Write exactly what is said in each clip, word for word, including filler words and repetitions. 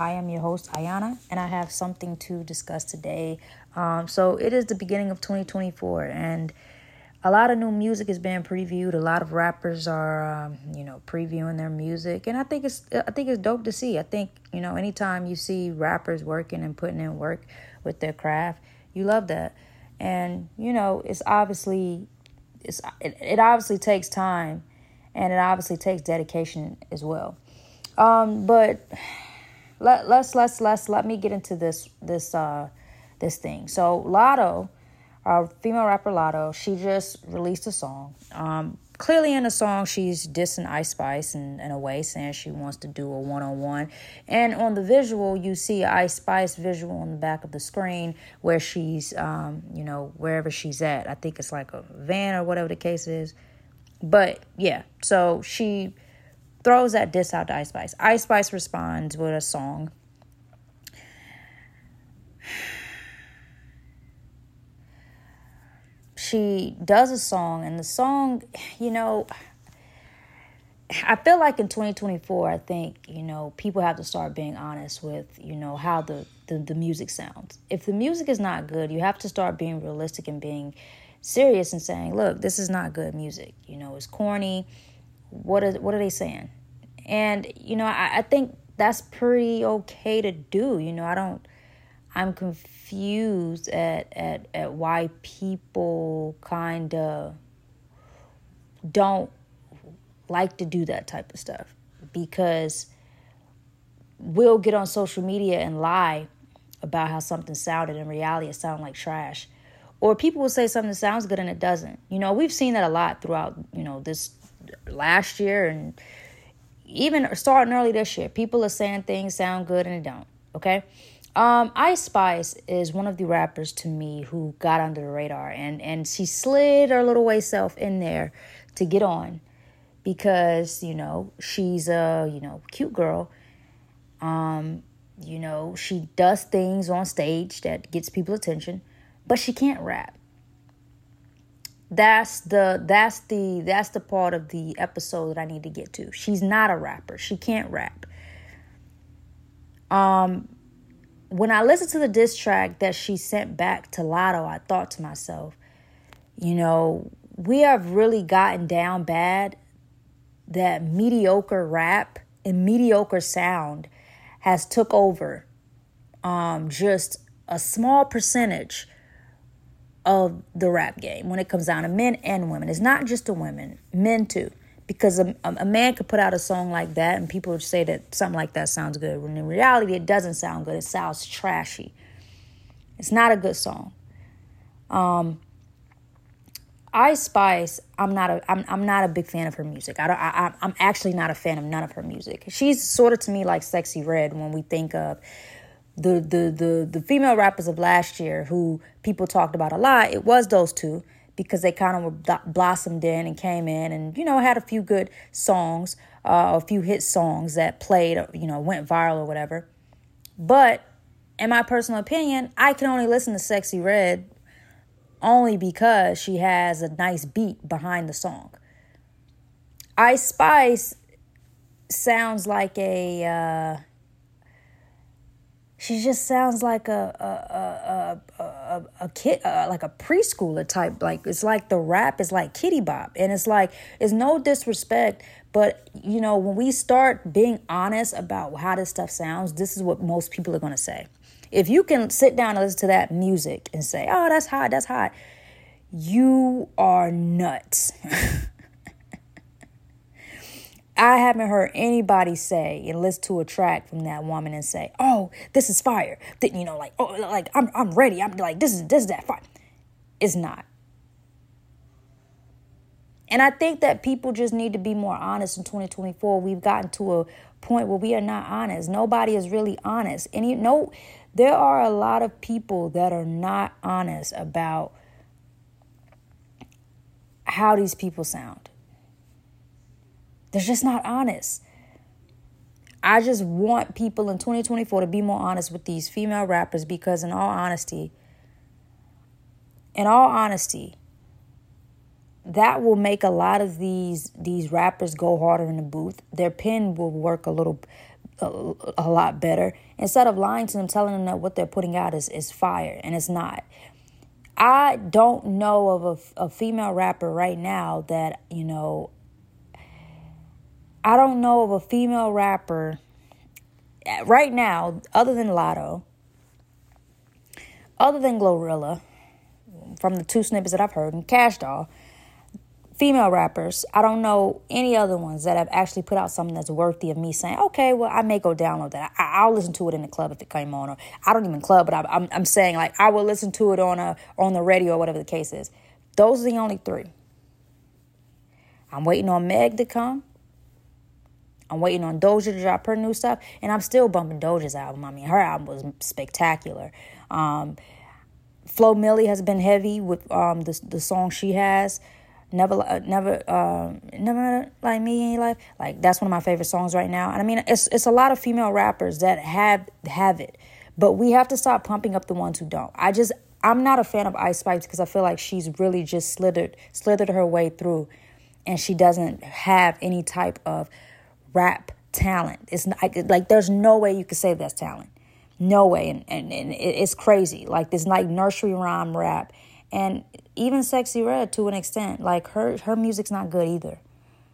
I am your host, Ayana, and I have something to discuss today. Um, so it is the beginning of twenty twenty-four, and a lot of new music is being previewed. A lot of rappers are, um, you know, previewing their music, and I think it's I think it's dope to see. I think, you know, anytime you see rappers working and putting in work with their craft, you love that. And, you know, it's obviously it's it, it obviously takes time, and it obviously takes dedication as well. Um, but let let's let's let's let me get into this this uh this thing. So Latto, our female rapper Latto, she just released a song. Um, clearly in the song, she's dissing Ice Spice in, in a way, saying she wants to do a one-on-one. And on the visual, you see Ice Spice visual on the back of the screen where she's, um, you know, wherever she's at. I think it's like a van or whatever the case is. But, yeah, so she throws that diss out to Ice Spice. Ice Spice responds with a song. She does a song, and the song, you know, I feel like in twenty twenty-four, I think, you know, people have to start being honest with, you know, how the, the, the music sounds. If the music is not good, you have to start being realistic and being serious and saying, look, this is not good music. You know, it's corny. What is, what are they saying? And, you know, I, I think that's pretty okay to do. You know, I don't, I'm confused at, at, at why people kind of don't like to do that type of stuff, because we'll get on social media and lie about how something sounded. In reality, it sounded like trash. Or people will say something that sounds good and it doesn't. You know, we've seen that a lot throughout, you know, this last year and even starting early this year. People are saying things sound good and it don't, okay? Um, Ice Spice is one of the rappers to me who got under the radar. And, and she slid her little way self in there to get on because, you know, she's a, you know, cute girl. Um, you know, she does things on stage that gets people attention. But she can't rap. That's the that's the that's the part of the episode that I need to get to. She's not a rapper. She can't rap. Um, when I listened to the diss track that she sent back to Latto, I thought to myself, you know, we have really gotten down bad that mediocre rap and mediocre sound has took over um, just a small percentage of the rap game when it comes down to men and women. It's not just the women, men too, because a, a man could put out a song like that and people would say that something like that sounds good, when in reality it doesn't sound good. It sounds trashy. It's not a good song. Um, Ice Spice, I'm not a I'm I'm not a big fan of her music. I don't I I'm actually not a fan of none of her music. She's sort of to me like Sexy Red when we think of The, the the the female rappers of last year who people talked about a lot. It was those two because they kind of were bl- blossomed in and came in and, you know, had a few good songs, uh, a few hit songs that played, you know, went viral or whatever. But in my personal opinion, I can only listen to Sexy Red only because she has a nice beat behind the song. Ice Spice sounds like a... Uh, She just sounds like a a a a, a kid, uh, like a preschooler type. Like, it's like the rap is like Kitty Bop, and it's like, it's no disrespect, but you know, when we start being honest about how this stuff sounds, this is what most people are gonna say. If you can sit down and listen to that music and say, "Oh, that's hot, that's hot," you are nuts. I haven't heard anybody say and listen to a track from that woman and say, "Oh, this is fire." That, you know, like, oh, like I'm I'm ready. I'm like, this is this is that fire. It's not. And I think that people just need to be more honest in twenty twenty-four. We've gotten to a point where we are not honest. Nobody is really honest. And you know, there are a lot of people that are not honest about how these people sound. They're just not honest. I just want people in twenty twenty-four to be more honest with these female rappers, because in all honesty, in all honesty, that will make a lot of these, these rappers go harder in the booth. Their pen will work a little a, a lot better, instead of lying to them, telling them that what they're putting out is, is fire, and it's not. I don't know of a, a female rapper right now that, you know, I don't know of a female rapper right now other than Latto, other than GloRilla, from the two snippets that I've heard, and Cash Doll, female rappers, I don't know any other ones that have actually put out something that's worthy of me saying, okay, well, I may go download that. I, I'll listen to it in the club if it came on. Or I don't even club, but I, I'm I'm saying, like, I will listen to it on a on the radio or whatever the case is. Those are the only three. I'm waiting on Meg to come. I'm waiting on Doja to drop her new stuff. And I'm still bumping Doja's album. I mean, her album was spectacular. Um, Flo Milli has been heavy with um the, the song she has. Never, uh, never, uh, never like me in your life. Like, that's one of my favorite songs right now. And I mean, it's it's a lot of female rappers that have have it, but we have to stop pumping up the ones who don't. I just, I'm not a fan of Ice Spice because I feel like she's really just slithered slithered her way through, and she doesn't have any type of rap talent. It's not, like, there's no way you could say that's talent. No way, and and, and it's crazy. Like, this like nursery rhyme rap. And even Sexy Red, to an extent, like, her, her music's not good either.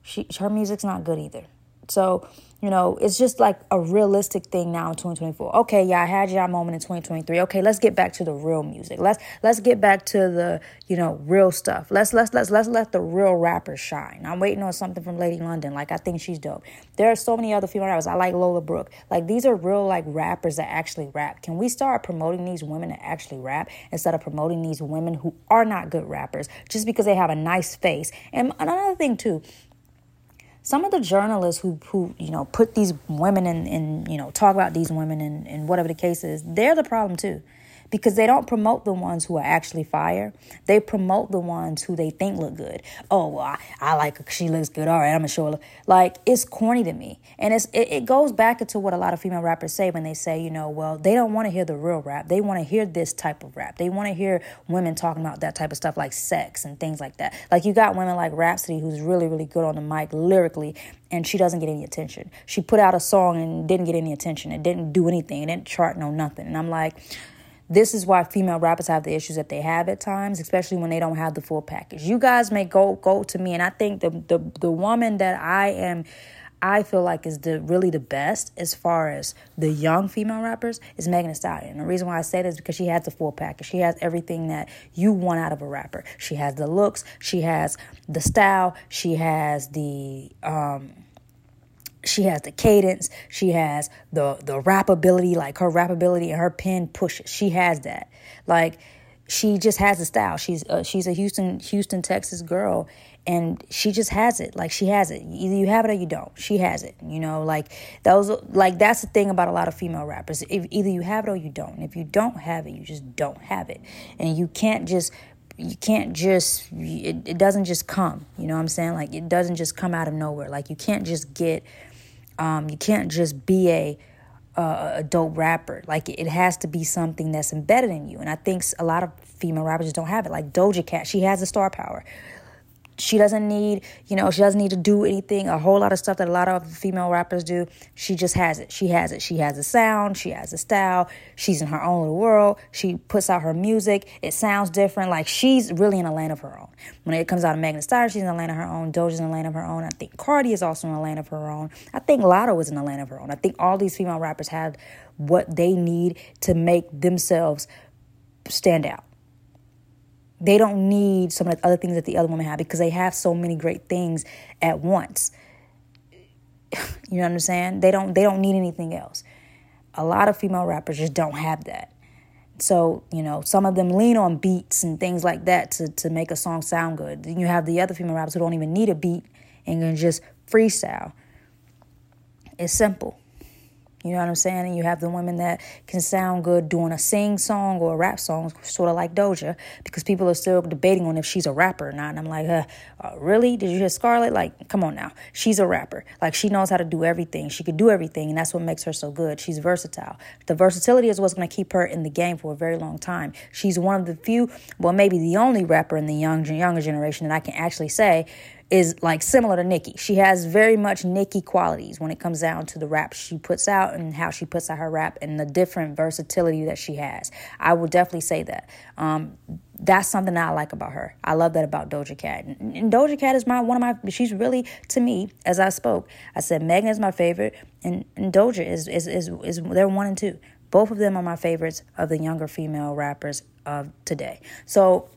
She her music's not good either. So, you know, it's just like a realistic thing now in twenty twenty-four. Okay, yeah, I had y'all moment in twenty twenty-three. Okay, let's get back to the real music. Let's let's get back to the, you know, real stuff. Let's let's let's let's let the real rappers shine. I'm waiting on something from Lady London. Like, I think she's dope. There are so many other female rappers. I like Lola Brooke. Like, these are real, like, rappers that actually rap. Can we start promoting these women that actually rap instead of promoting these women who are not good rappers just because they have a nice face? And another thing too, some of the journalists who, who you know, put these women in, in you know, talk about these women and, and whatever the case is, they're the problem too, because they don't promote the ones who are actually fire. They promote the ones who they think look good. Oh, well, I, I like her. She looks good. All right, I'm going to show her. Like, it's corny to me. And it's it, it goes back into what a lot of female rappers say when they say, you know, well, they don't want to hear the real rap. They want to hear this type of rap. They want to hear women talking about that type of stuff, like sex and things like that. Like, you got women like Rapsody, who's really, really good on the mic lyrically, and she doesn't get any attention. She put out a song and didn't get any attention. It didn't do anything. It didn't chart no nothing. And I'm like, this is why female rappers have the issues that they have at times, especially when they don't have the full package. You guys may go go to me, and I think the the, the woman that I am, I feel like is the really the best as far as the young female rappers is Megan Thee Stallion. And the reason why I say that is because she has the full package. She has everything that you want out of a rapper. She has the looks. She has the style. She has the... um. She has the cadence. She has the the rappability, like her rappability and her pen pushes. She has that. Like, she just has the style. She's uh, she's a Houston, Houston, Texas girl, and she just has it. Like, she has it. Either you have it or you don't. She has it. You know, like those. Like, that's the thing about a lot of female rappers. If, either you have it or you don't. And if you don't have it, you just don't have it, and you can't just. You can't just, it, it doesn't just come, you know what I'm saying? Like, it doesn't just come out of nowhere. Like, you can't just get, um, you can't just be a, uh, a dope rapper. Like, it, it has to be something that's embedded in you. And I think a lot of female rappers just don't have it. Like Doja Cat, she has the star power. She doesn't need, you know, she doesn't need to do anything, a whole lot of stuff that a lot of female rappers do. She just has it. She has it. She has a sound. She has a style. She's in her own little world. She puts out her music. It sounds different. Like, she's really in a lane of her own. When it comes out of Megan Thee Stallion, she's in a lane of her own. Doja's in a lane of her own. I think Cardi is also in a lane of her own. I think Latto is in a lane of her own. I think all these female rappers have what they need to make themselves stand out. They don't need some of the other things that the other women have because they have so many great things at once. You know what I'm saying? They don't, they don't need anything else. A lot of female rappers just don't have that. So, you know, some of them lean on beats and things like that to, to make a song sound good. Then you have the other female rappers who don't even need a beat and can just freestyle. It's simple. You know what I'm saying? And you have the women that can sound good doing a sing song or a rap song, sort of like Doja, because people are still debating on if she's a rapper or not. And I'm like, uh, uh, really? Did you hear Scarlett? Like, come on now. She's a rapper. Like, she knows how to do everything. She could do everything, and that's what makes her so good. She's versatile. The versatility is what's going to keep her in the game for a very long time. She's one of the few, well, maybe the only rapper in the young younger generation that I can actually say is like similar to Nicki. She has very much Nicki qualities when it comes down to the rap she puts out and how she puts out her rap and the different versatility that she has. I will definitely say that. Um, that's something that I like about her. I love that about Doja Cat. And, and Doja Cat is my one of my, she's really, to me, as I spoke, I said Megan is my favorite and, and Doja is, is, is, is, they're one and two. Both of them are my favorites of the younger female rappers of today. So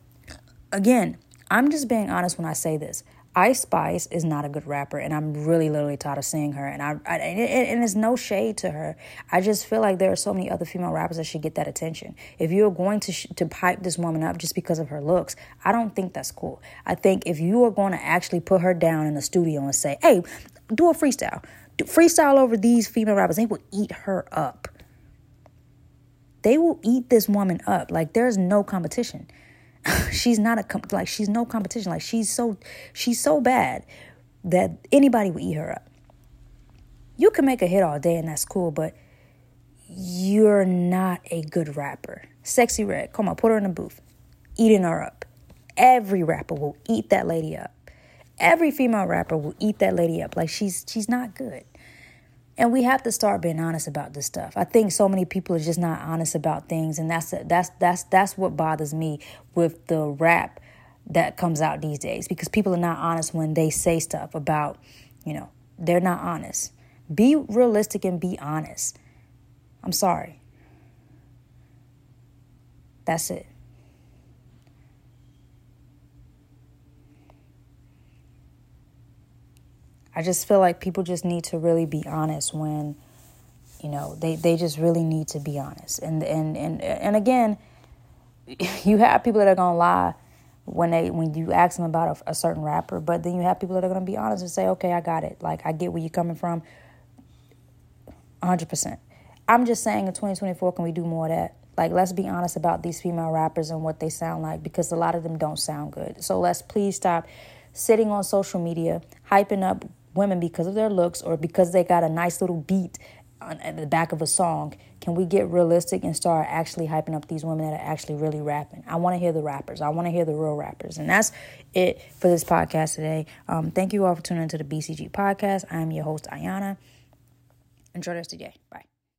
again, I'm just being honest when I say this. Ice Spice is not a good rapper, and I'm really literally tired of seeing her. And I, I and it's no shade to her. I just feel like there are so many other female rappers that should get that attention. If you're going to sh- to pipe this woman up just because of her looks, I don't think that's cool. I think if you are going to actually put her down in the studio and say, "Hey, do a freestyle, do freestyle over these female rappers," they will eat her up. They will eat this woman up. Like, there's no competition. she's not a, com- like, she's no competition. Like, she's so, she's so bad that anybody would eat her up. You can make a hit all day and that's cool, but you're not a good rapper. Sexy Red, come on, put her in the booth. Eating her up. Every rapper will eat that lady up. Every female rapper will eat that lady up. Like, she's, she's not good. And we have to start being honest about this stuff. I think so many people are just not honest about things, and that's that's that's that's what bothers me with the rap that comes out these days, because people are not honest when they say stuff about, you know, they're not honest. Be realistic and be honest. I'm sorry. That's it. I just feel like people just need to really be honest when, you know, they, they just really need to be honest. And and and, and again, you have people that are going to lie when they when you ask them about a, a certain rapper. But then you have people that are going to be honest and say, okay, I got it. Like, I get where you're coming from. one hundred percent. I'm just saying in twenty twenty-four, can we do more of that? Like, let's be honest about these female rappers and what they sound like, because a lot of them don't sound good. So let's please stop sitting on social media, hyping up women because of their looks or because they got a nice little beat on, at the back of a song. Can we get realistic and start actually hyping up these women that are actually really rapping? I want to hear the rappers. I want to hear the real rappers. And that's it for this podcast today. Um, thank you all for tuning into the B C G podcast. I'm your host, Ayana. Enjoy the rest of your day. Bye.